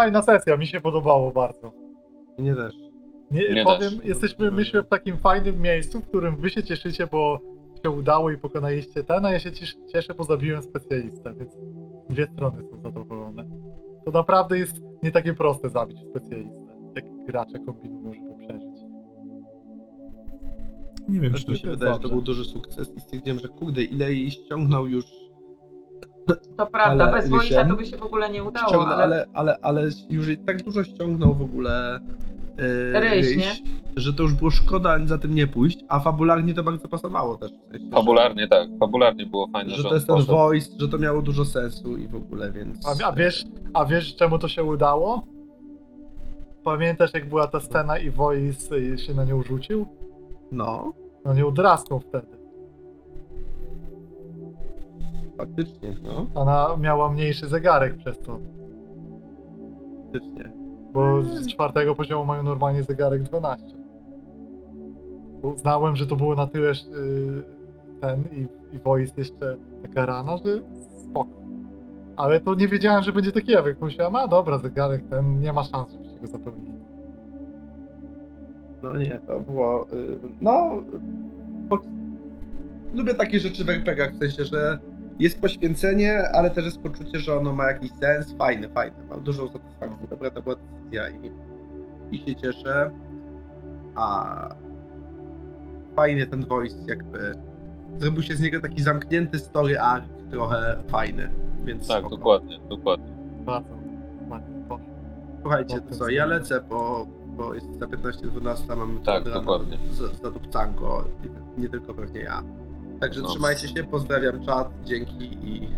fajna sesja, mi się podobało bardzo. Mnie też. Nie powiem, też. Jesteśmy, myślę, w takim fajnym miejscu, w którym wy się cieszycie, bo się udało i pokonaliście ten, a ja się cieszę, bo zabiłem specjalistę, więc dwie strony są zadowolone. To naprawdę jest nie takie proste zabić specjalistę, jak gracze kombinują, żeby przeżyć. Nie wiem, czy mi się wydaje, że to był duży sukces i stwierdziłem, że kurde, ile jej ściągnął już. To prawda, ale bez Wojsza to by się w ogóle nie udało. Ściągnął, ale już tak dużo ściągnął w ogóle Ryś, że to już było szkoda za tym nie pójść, a fabularnie to bardzo pasowało też. Fabularnie tak, fabularnie było fajnie. Że to jest ten voice, że to miało dużo sensu i w ogóle, więc... A wiesz czemu to się udało? Pamiętasz, jak była ta scena i voice się na nią rzucił? No. No nie odrasnął wtedy. Faktycznie, no. Ona miała mniejszy zegarek przez to. Faktycznie. Bo z 4 poziomu mają normalnie zegarek 12. Uznałem, że to było na tyle ten i voice jeszcze taka rana, że spoko. Ale to nie wiedziałem, że będzie taki jawek. Myślałem, a dobra, zegarek ten, nie ma szans, żeby się go zapełnić. No nie, to było... Lubię takie rzeczy w RPG-ach, w sensie, że jest poświęcenie, ale też jest poczucie, że ono ma jakiś sens. Fajne. Mam dużą satysfakcję. Dobra, to była decyzja i się cieszę. A fajny ten voice jakby. Zrobił się z niego taki zamknięty story arc, trochę fajny. Więc tak, spoko. Dokładnie. Słuchajcie, to co, ja lecę, bo jest za 15:12, mamy tak, dokładnie. Za dupcanko, nie tylko pewnie ja. Także trzymajcie się, pozdrawiam czat, dzięki i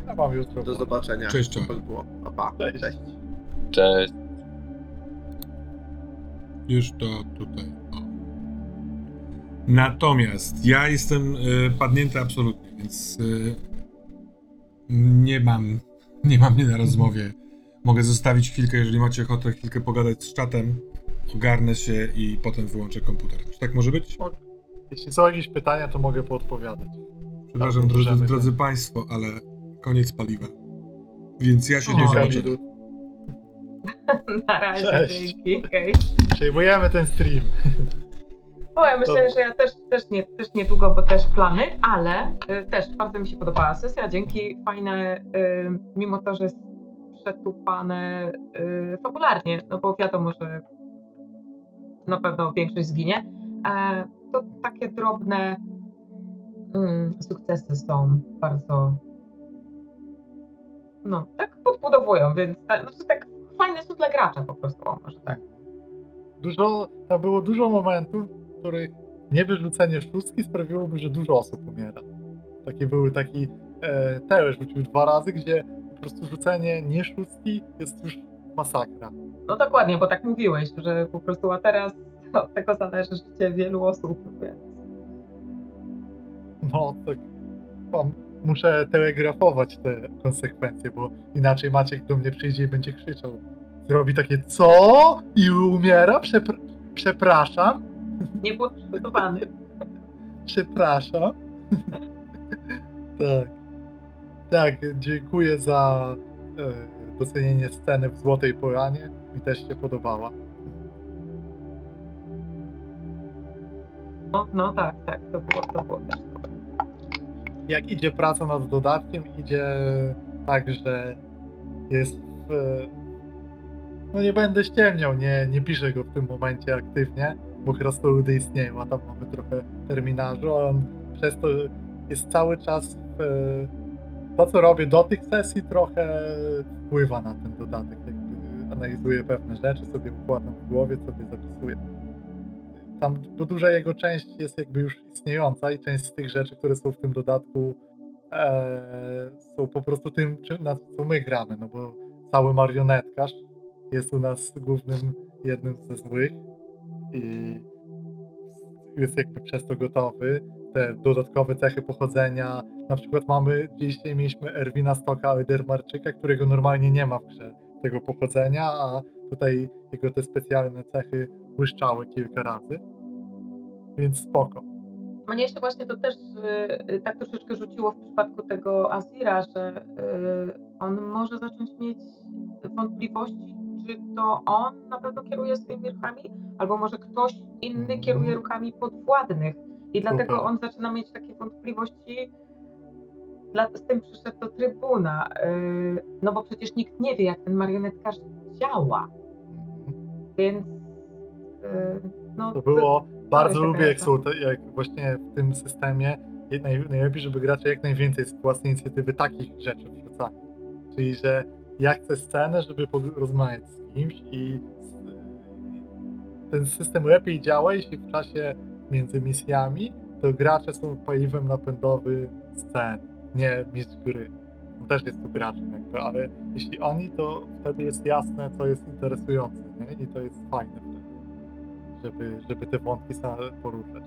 do zobaczenia. Cześć. Super było. Pa. Cześć. Już to tutaj. O. Natomiast ja jestem padnięty absolutnie, więc nie mam mnie na rozmowie. Mogę zostawić chwilkę, jeżeli macie ochotę chwilkę pogadać z czatem, ogarnę się i potem wyłączę komputer. Czy tak może być? Jeśli są jakieś pytania, to mogę poodpowiadać. Przepraszam, drodzy Państwo, ale koniec paliwa. Więc ja się nie zobaczę. Na razie, cześć. Dzięki. Okay. Przejmujemy ten stream. O, ja myślę, że ja też niedługo, bo też plany, ale też bardzo mi się podobała sesja. Dzięki, fajne, mimo to, że jest przetupane fabularnie, no bo wiadomo, że na pewno większość zginie. To takie drobne sukcesy są bardzo, tak podbudowują, więc tak fajne są dla gracza po prostu, może tak. Było dużo momentów, w których niewyrzucenie szóstki sprawiłoby, że dużo osób umiera. Teległow rzucił 2 razy, gdzie po prostu rzucenie nie szóstki jest już masakra. No dokładnie, bo tak mówiłeś, że po prostu a teraz od tego zależy życie wielu osób, więc... tak. Muszę telegrafować te konsekwencje, bo inaczej Maciek do mnie przyjdzie i będzie krzyczał. Zrobi takie co? I umiera? Przepraszam. Nie był przygotowany. Przepraszam. Tak. Tak, dziękuję za docenienie sceny w Złotej Polanie. Mi też się podobała. No tak, to było też. Jak idzie praca nad dodatkiem, idzie tak, że jest... nie będę ściemniał, nie piszę go w tym momencie aktywnie, bo krasnoludy istnieją, a tam mamy trochę terminarzu, a on przez to jest cały czas... To, co robię do tych sesji, trochę wpływa na ten dodatek. Jakby analizuję pewne rzeczy, sobie układam w głowie, sobie zapisuję. Tam duża jego część jest jakby już istniejąca i część z tych rzeczy, które są w tym dodatku są po prostu tym, na co my gramy, no bo cały marionetkarz jest u nas głównym, jednym ze złych i jest jakby przez to gotowy. Te dodatkowe cechy pochodzenia, na przykład dzisiaj mieliśmy Erwina Stocka, Aldermarczyka, którego normalnie nie ma w grze tego pochodzenia, a tutaj jego te specjalne cechy błyszczały kilka razy, więc spoko. Mnie się właśnie to też tak troszeczkę rzuciło w przypadku tego Azira, że on może zacząć mieć wątpliwości, czy to on na pewno kieruje swoimi ruchami, albo może ktoś inny kieruje ruchami podwładnych. I dlatego on zaczyna mieć takie wątpliwości, z tym przyszedł do trybuna, no bo przecież nikt nie wie, jak ten marionetkarz działa, więc no... To było, bardzo lubię, jak właśnie w tym systemie najlepiej, żeby gracze jak najwięcej z własnej inicjatywy takich rzeczy wrzucali. Czyli, że ja chcę scenę, żeby rozmawiać z kimś i ten system lepiej działa, jeśli w czasie między misjami to gracze są paliwem napędowym scen, nie mistrz gry. On też jest tu graczem jakby, ale jeśli oni, to wtedy jest jasne, co jest interesujące, nie? I to jest fajne wtedy, żeby te wątki same poruszać.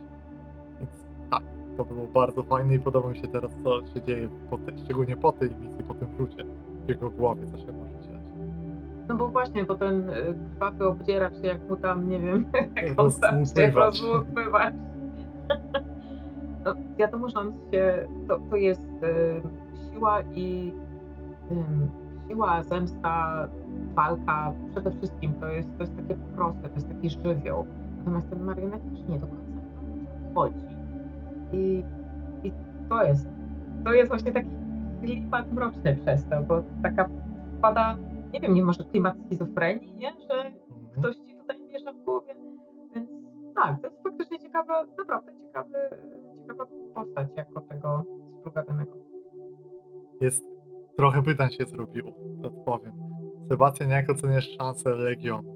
Więc tak, to było bardzo fajne i podoba mi się teraz, co się dzieje, szczególnie po tej misji, po tym rzucie, w jego głowie, co się może dziać. No bo właśnie, bo ten krwawy obdzieracz, jak mu tam, nie wiem, jak on tam się rozłupywać. No, wiadomo, że on się, to jest siła i siła, zemsta, walka, przede wszystkim to jest takie proste, to jest taki żywioł. Natomiast ten marionetkarz nie do końca chodzi. I to jest właśnie taki klimat mroczny przez to, bo taka pada, nie wiem, nie może klimat schizofrenii, nie? Że ktoś ci tutaj miesza w głowie, więc tak, to jest faktycznie ciekawa, naprawdę ciekawa postać jako tego spróbowanego. Jest, trochę pytań się zrobiło, to powiem. Sebastian, jak oceniasz szansę Legionu?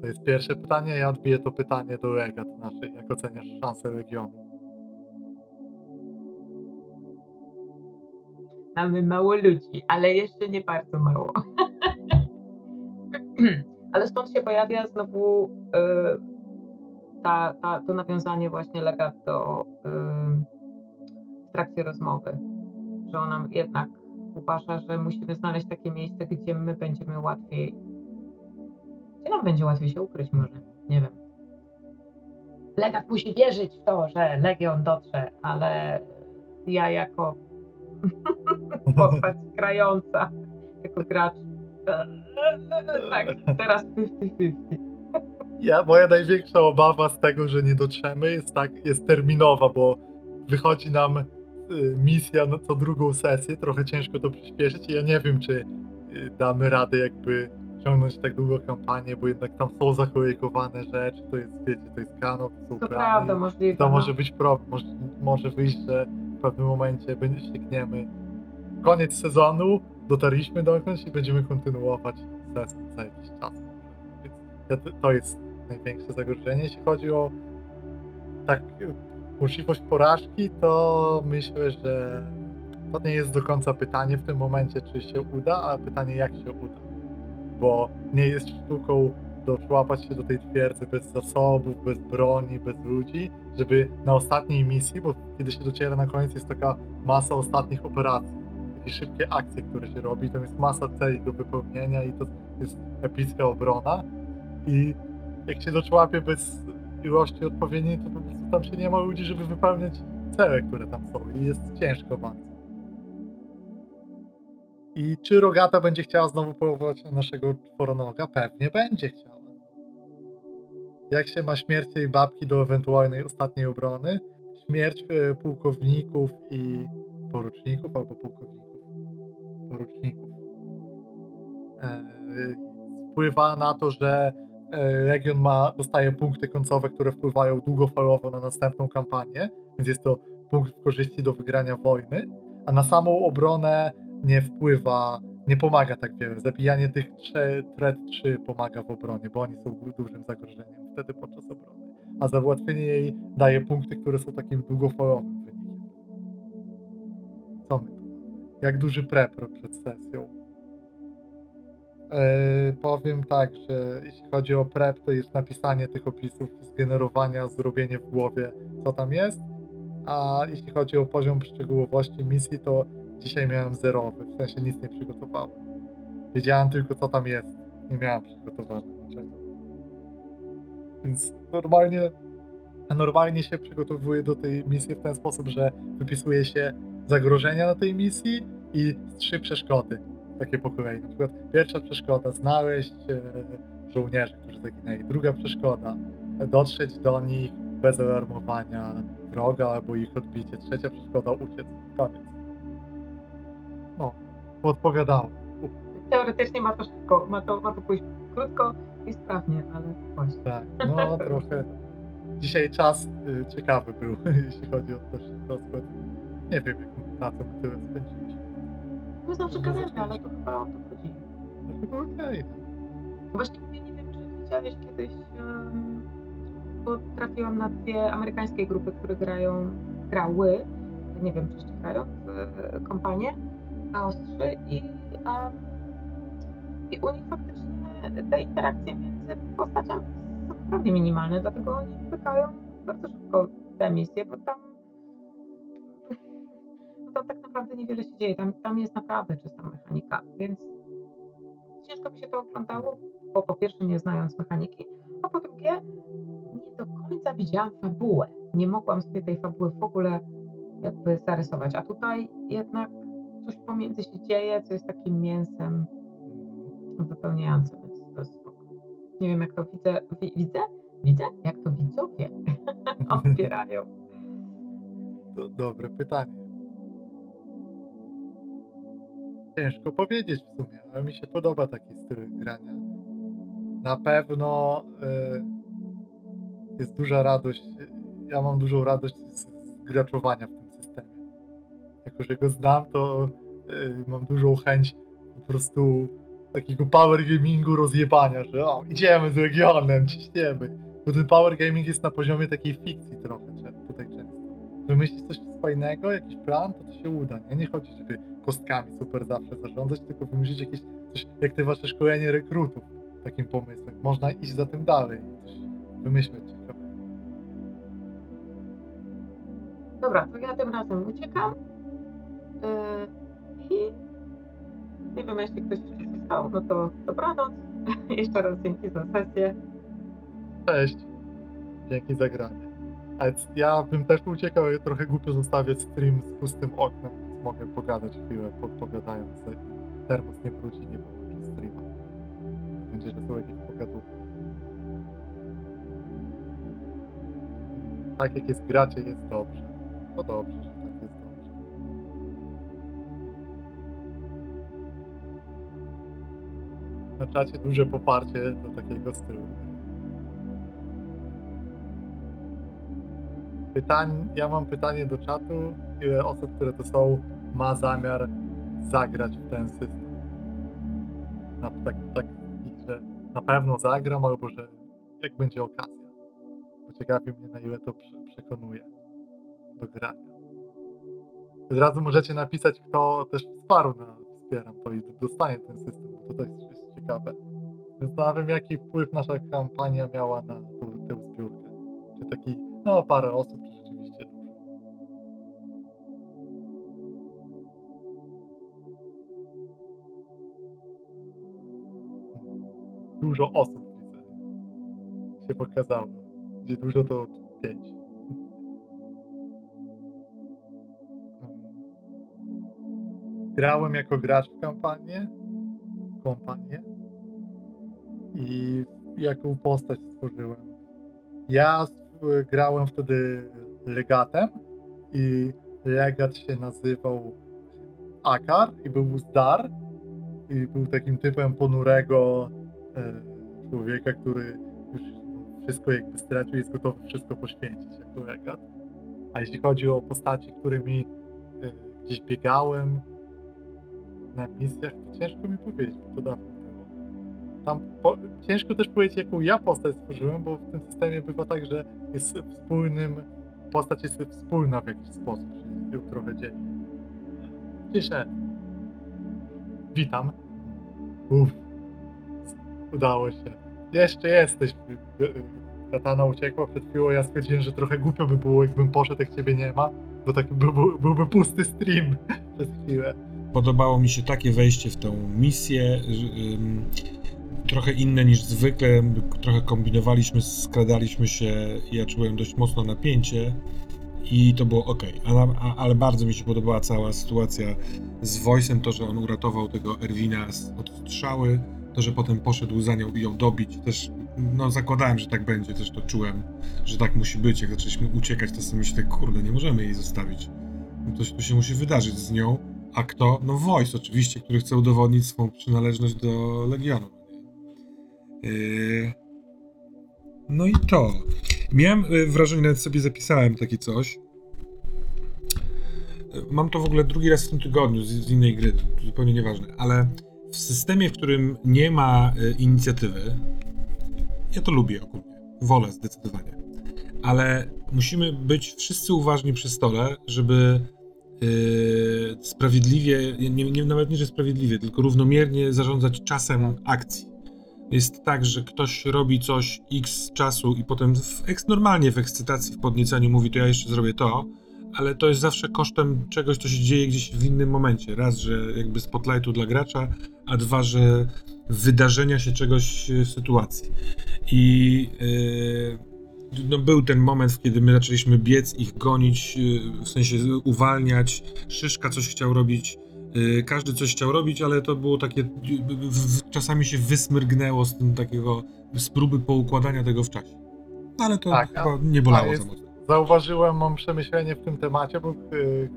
To jest pierwsze pytanie, ja odbiję to pytanie do Lega, to znaczy, jak oceniasz szansę Legionu? Mamy mało ludzi, ale jeszcze nie bardzo mało. Ale stąd się pojawia znowu to nawiązanie właśnie Lega do w trakcie rozmowy, że ona jednak uważa, że musimy znaleźć takie miejsce, gdzie my będziemy łatwiej, gdzie nam będzie łatwiej się ukryć może, nie wiem. Legat musi wierzyć w to, że Legion dotrze, ale ja jako postać grająca, jako gracz, tak, teraz 50-50. Moja największa obawa z tego, że nie dotrzemy, jest terminowa, bo wychodzi nam misja na co drugą sesję, trochę ciężko to przyspieszyć i ja nie wiem, czy damy radę jakby ciągnąć tak długo kampanię, bo jednak tam są zakolejkowane rzeczy, to jest, wiecie, to jest kanop, to są prawda, możliwe, to może być problem, może wyjść, że w pewnym momencie sięgniemy koniec sezonu, dotarliśmy dokądś i będziemy kontynuować sesję za jakiś czas. To jest największe zagrożenie. Jeśli chodzi o tak możliwość porażki, to myślę, że to nie jest do końca pytanie w tym momencie, czy się uda, a pytanie, jak się uda. Bo nie jest sztuką doszłapać się do tej twierdzy bez zasobów, bez broni, bez ludzi, żeby na ostatniej misji, bo kiedy się dociera na koniec, jest taka masa ostatnich operacji. Takie szybkie akcje, które się robi, tam jest masa celi do wypełnienia i to jest epicka obrona. I jak się doczłapie bez ilości odpowiedniej, to po prostu tam się nie ma ludzi, żeby wypełniać cele, które tam są i jest ciężko bardzo. I czy Rogata będzie chciała znowu polować na naszego czworonoga? Pewnie będzie chciała. Jak się ma śmierć tej babki do ewentualnej ostatniej obrony? Śmierć pułkowników i poruczników, albo poruczników. Wpływa na to, że Legion dostaje punkty końcowe, które wpływają długofalowo na następną kampanię, więc jest to punkt korzyści do wygrania wojny, a na samą obronę nie wpływa, nie pomaga tak wiele. Zabijanie tych tret 3 pomaga w obronie, bo oni są dużym zagrożeniem wtedy podczas obrony, a za ułatwienie jej daje punkty, które są takim długofalowym wynikiem. Co my tu? Jak duży prepro przed sesją? Powiem tak, że jeśli chodzi o prep, to jest napisanie tych opisów, zgenerowania, zrobienie w głowie, co tam jest, a jeśli chodzi o poziom szczegółowości misji, to dzisiaj miałem zerowy, w sensie nic nie przygotowałem. Wiedziałem tylko, co tam jest, nie miałem przygotowania niczego. Więc normalnie się przygotowuję do tej misji w ten sposób, że wypisuje się zagrożenia na tej misji i 3 przeszkody. takie po kolei. Na przykład pierwsza przeszkoda, znaleźć żołnierzy, którzy zaginęli. Druga przeszkoda, dotrzeć do nich bez alarmowania wroga albo ich odbicie. Trzecia przeszkoda, uciec. Koniec. No, podpowiadało. Teoretycznie ma to szybko, ma to pójść krótko i sprawnie, ale właśnie. Tak, no trochę. Dzisiaj czas ciekawy był, jeśli chodzi o to wszystko. Nie wiem, jak na to tyle spędziliśmy. No zawsze kazaliśmy, ale to chyba o to chodzi. Okej. Właściwie nie wiem, czy widziałeś kiedyś, bo trafiłam na dwie amerykańskie grupy, które grały, nie wiem, czy jeszcze grają, w Kompanię Ostrzy i u nich faktycznie te interakcje między postaciami są naprawdę minimalne, dlatego oni pykają bardzo szybko te misje, bo tam tak naprawdę niewiele się dzieje, tam jest naprawdę czysta mechanika, więc ciężko mi się to oglądało, bo po pierwsze nie znając mechaniki, a po drugie nie do końca widziałam fabułę, nie mogłam sobie tej fabuły w ogóle jakby zarysować, a tutaj jednak coś pomiędzy się dzieje, co jest takim mięsem wypełniającym, więc to jest spoko. Nie wiem, jak to widzę, jak to widzowie odbierają. To dobre pytanie. Ciężko powiedzieć w sumie, ale mi się podoba taki styl grania. Na pewno jest duża radość, ja mam dużą radość z graczowania w tym systemie. Jako, że go znam, to mam dużą chęć po prostu takiego power gamingu rozjebania, że idziemy z regionem, ciśniemy. Bo ten power gaming jest na poziomie takiej fikcji trochę tutaj często. Wymyślić coś fajnego, jakiś plan, to się uda. Nie chodzi, żeby kostkami super zawsze zarządzać, tylko wymyślić jakieś coś, jak te wasze szkolenie rekrutów, takim pomysłem. Można iść za tym dalej, coś wymyśleć. Dobra, to ja tym razem uciekam i nie wiem, jeśli ktoś się został, no to dobranoc. Jeszcze raz dzięki za sesję. Cześć. Dzięki za granie. Ja bym też uciekał, ja trochę głupio zostawiać stream z pustym oknem, więc mogę pogadać chwilę, podpowiadając. Termos nie wróci, nie połączy streama. Będzie, że są jakieś pogadówki. Tak jak jest gracie, jest dobrze. No dobrze, że tak jest dobrze. Na czacie duże poparcie do takiego stylu. Ja mam pytanie do czatu, ile osób, które to są, ma zamiar zagrać w ten system. Tak, że na pewno zagram, albo że jak będzie okazja. Bo ciekawi mnie, na ile to przekonuje do grania. Od razu możecie napisać, kto też wsparł na wspieram to i dostanie ten system, bo to też jest ciekawe. Zastanawiam, jaki wpływ nasza kampania miała na tę zbiórkę. Czy taki parę osób rzeczywiście. Dużo osób widzę. Się pokazało. Gdzie dużo, to 5. Grałem jako gracz w kompanię i jaką postać stworzyłem. Ja grałem wtedy legatem i legat się nazywał Akar i był zdar i był takim typem ponurego człowieka, który już wszystko jakby stracił i jest gotowy wszystko poświęcić jako legat. A jeśli chodzi o postaci, którymi gdzieś biegałem na misjach, to ciężko mi powiedzieć, bo to dawno. Ciężko też powiedzieć, jaką ja postać stworzyłem, bo w tym systemie bywa tak, że jest postać jest wspólna w jakiś sposób, czyli trochę dzieli. Ciszę. Witam. Udało się. Jeszcze jesteś. Katana uciekła przed chwilą, ja stwierdziłem, że trochę głupio by było, jakbym poszedł, jak ciebie nie ma, bo tak byłby pusty stream przez chwilę. Podobało mi się takie wejście w tę misję, trochę inne niż zwykle, trochę kombinowaliśmy, skradaliśmy się, ja czułem dość mocno napięcie I to było okej, ale bardzo mi się podobała cała sytuacja z Voice'em, to, że on uratował tego Erwina od strzały, to, że potem poszedł za nią i ją dobić, też no zakładałem, że tak będzie, też to czułem, że tak musi być, jak zaczęliśmy uciekać, to sobie myślę, kurde, nie możemy jej zostawić, coś tu się musi wydarzyć z nią, a kto? No Voice oczywiście, który chce udowodnić swą przynależność do Legionu. No i to. Miałem wrażenie, nawet sobie zapisałem takie coś. Mam to w ogóle drugi raz w tym tygodniu z innej gry, to zupełnie nieważne, ale w systemie, w którym nie ma inicjatywy, ja to lubię ogólnie, wolę zdecydowanie, ale musimy być wszyscy uważni przy stole, żeby sprawiedliwie, nawet nie, że sprawiedliwie, tylko równomiernie zarządzać czasem akcji. Jest tak, że ktoś robi coś x czasu i potem normalnie w ekscytacji, w podnieceniu mówi, to ja jeszcze zrobię to, ale to jest zawsze kosztem czegoś, co się dzieje gdzieś w innym momencie. Raz, że jakby spotlightu dla gracza, a dwa, że wydarzenia się czegoś w sytuacji. I no był ten moment, kiedy my zaczęliśmy biec, ich gonić, w sensie uwalniać, Szyszka coś chciał robić, każdy coś chciał robić, ale to było takie, czasami się wysmyrgnęło z tym takiego, z próby poukładania tego w czasie. Ale to tak, chyba nie bolało za mocno. Zauważyłem, mam przemyślenie w tym temacie, bo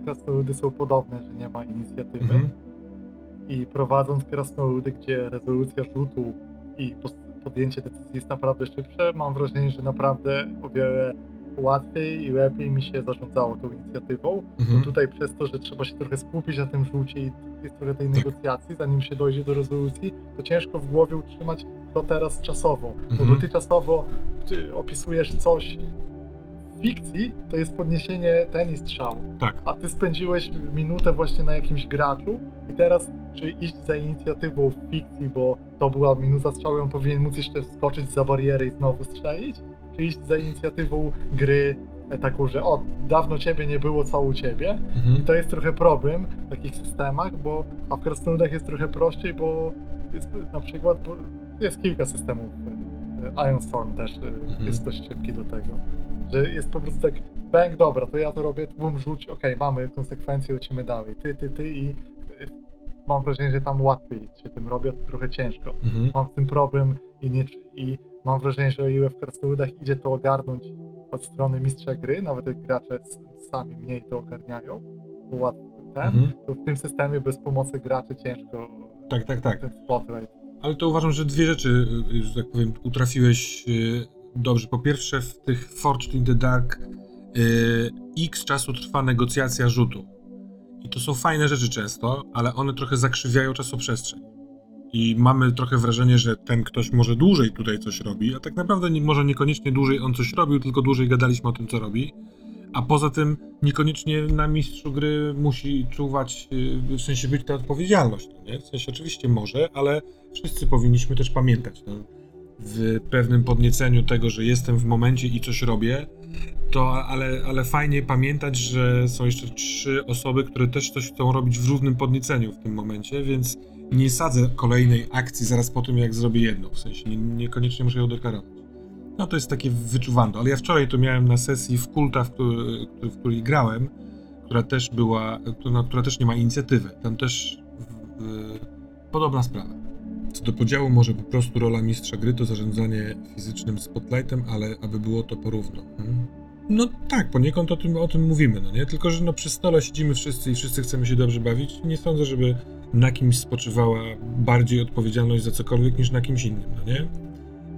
krasnoludy są podobne, że nie ma inicjatywy. I prowadząc krasnoludy, gdzie rezolucja rzutu i podjęcie decyzji jest naprawdę szybsze, mam wrażenie, że naprawdę o wiele łatwiej i lepiej mi się zarządzało tą inicjatywą. Bo tutaj przez to, że trzeba się trochę skupić na tym rzucie i jest trochę tej negocjacji, zanim się dojdzie do rezolucji, to ciężko w głowie utrzymać to teraz czasowo. Bo ty czasowo opisujesz coś w fikcji, to jest podniesienie tenis strzału. Tak. A ty spędziłeś minutę właśnie na jakimś graczu i teraz czy iść za inicjatywą w fikcji, bo to była minuta strzału, on powinien móc jeszcze wskoczyć za barierę i znowu strzelić? Iść za inicjatywą gry taką, że o, dawno ciebie nie było, co u ciebie. I to jest trochę problem w takich systemach, a w krasnoludach jest trochę prościej, bo jest, na przykład jest kilka systemów. Ironstorm też jest dość szybki do tego, że jest po prostu tak bang, dobra, to ja to robię, bum, rzuć, okej, mamy konsekwencje, lecimy dalej, ty i mam wrażenie, że tam łatwiej się tym robi, trochę ciężko. Mam z tym problem i mam wrażenie, że o ile w krasnoludach idzie to ogarnąć od strony mistrza gry, nawet jak gracze sami mniej to ogarniają, to w tym systemie bez pomocy graczy ciężko. Tak. Ten spotlight. Ale to uważam, że dwie rzeczy, że tak powiem, utrafiłeś dobrze. Po pierwsze, w tych Forged in the Dark x czasu trwa negocjacja rzutu. I to są fajne rzeczy często, ale one trochę zakrzywiają czasoprzestrzeń. I mamy trochę wrażenie, że ten ktoś może dłużej tutaj coś robi, a tak naprawdę może niekoniecznie dłużej on coś robił, tylko dłużej gadaliśmy o tym, co robi. A poza tym niekoniecznie na mistrzu gry musi czuwać, w sensie być ta odpowiedzialność, nie? W sensie oczywiście może, ale wszyscy powinniśmy też pamiętać. No, w pewnym podnieceniu tego, że jestem w momencie i coś robię, to ale fajnie pamiętać, że są jeszcze 3 osoby, które też coś chcą robić w równym podnieceniu w tym momencie, więc nie sadzę kolejnej akcji zaraz po tym, jak zrobię jedną, w sensie niekoniecznie muszę ją deklarować. No to jest takie wyczuwando, ale ja wczoraj to miałem na sesji w Kulta, w której grałem, która też była, która też nie ma inicjatywy, tam też podobna sprawa. Co do podziału, może po prostu rola mistrza gry to zarządzanie fizycznym spotlightem, ale aby było to porówno. No tak, poniekąd o tym mówimy, no nie? Tylko, że no przy stole siedzimy wszyscy i wszyscy chcemy się dobrze bawić. Nie sądzę, żeby na kimś spoczywała bardziej odpowiedzialność za cokolwiek niż na kimś innym, no nie?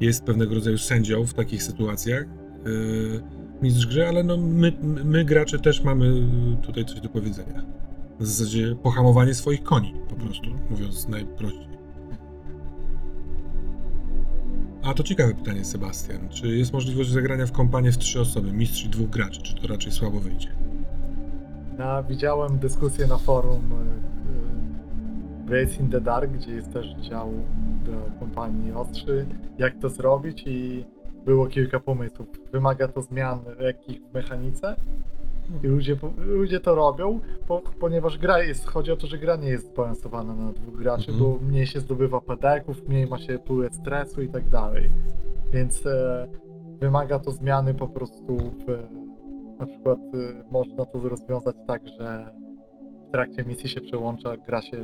Jest pewnego rodzaju sędzią w takich sytuacjach mistrz gry, ale no my gracze też mamy tutaj coś do powiedzenia. W zasadzie pohamowanie swoich koni, po prostu, mówiąc najprościej. A to ciekawe pytanie, Sebastian. Czy jest możliwość zagrania w kompanię w 3 osoby, mistrz i 2 graczy? Czy to raczej słabo wyjdzie? Ja widziałem dyskusję na forum Race in the Dark, gdzie jest też dział do Kompanii Ostrzy, jak to zrobić i było kilka pomysłów. Wymaga to zmian lekkich w mechanice i ludzie to robią, ponieważ chodzi o to, że gra nie jest zbalansowana na 2 graczy, bo mniej się zdobywa pedeków, mniej ma się pulę stresu i tak dalej. Więc wymaga to zmiany po prostu w Na przykład można to rozwiązać tak, że w trakcie misji się przełącza, gra się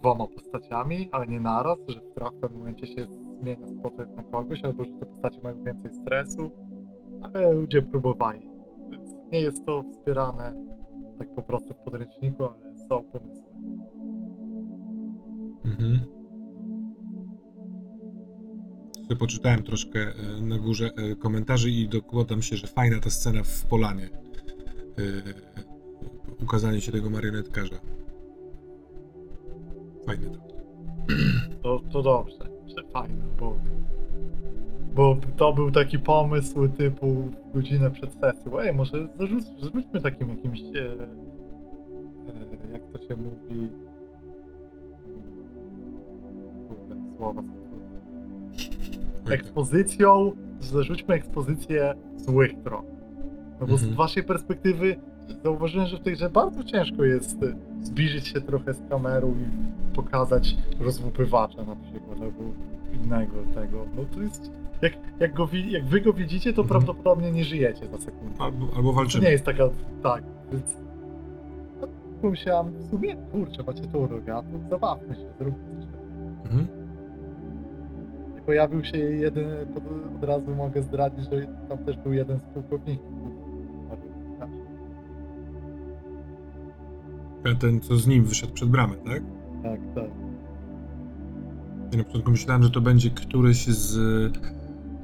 dwoma postaciami, ale nie naraz, że w pewnym momencie się zmienia sposób na kogoś, albo że te postacie mają więcej stresu, ale ludzie próbowali. Więc nie jest to wspierane tak po prostu w podręczniku, ale są pomysły. Mhm. Poczytałem troszkę na górze komentarzy i dokładam się, że fajna ta scena w Polanie. Ukazanie się tego marionetkarza. Fajne to. Dobrze, że fajne, bo to był taki pomysł typu godzinę przed sesją. Ej, może zrzućmy takim jakimś, jak to się mówi, słowa. Ekspozycją, zarzućmy ekspozycję złych tron. No bo z waszej perspektywy zauważyłem, że w tej grze bardzo ciężko jest zbliżyć się trochę z kamerą i pokazać rozłupywacza na przykład, albo innego tego. No to jest, jak wy go widzicie, to prawdopodobnie nie żyjecie za sekundę. Albo walczymy. To nie jest taka, tak, więc pomyślałem, w sumie, kurczę, macie tą rogatą, zabawmy się, zróbmy się. Pojawił się jeden, od razu mogę zdradzić, że tam też był jeden z pułkowników. Ten, co z nim wyszedł przed bramę, tak? Tak. Ja na początku myślałem, że to będzie któryś z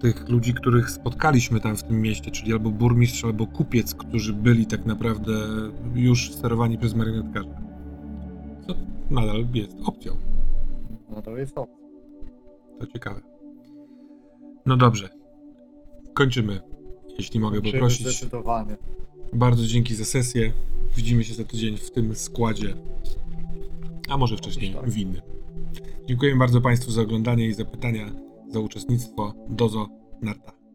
tych ludzi, których spotkaliśmy tam w tym mieście, czyli albo burmistrz, albo kupiec, którzy byli tak naprawdę już sterowani przez marionetkarza. Co nadal jest opcją. Nadal jest opcją. To ciekawe. No dobrze. Kończymy, jeśli mogę poprosić. Zdecydowanie. Bardzo dzięki za sesję. Widzimy się za tydzień w tym składzie, a może wcześniej w innym. Dziękuję bardzo Państwu za oglądanie i za pytania, za uczestnictwo. Dozo, narta.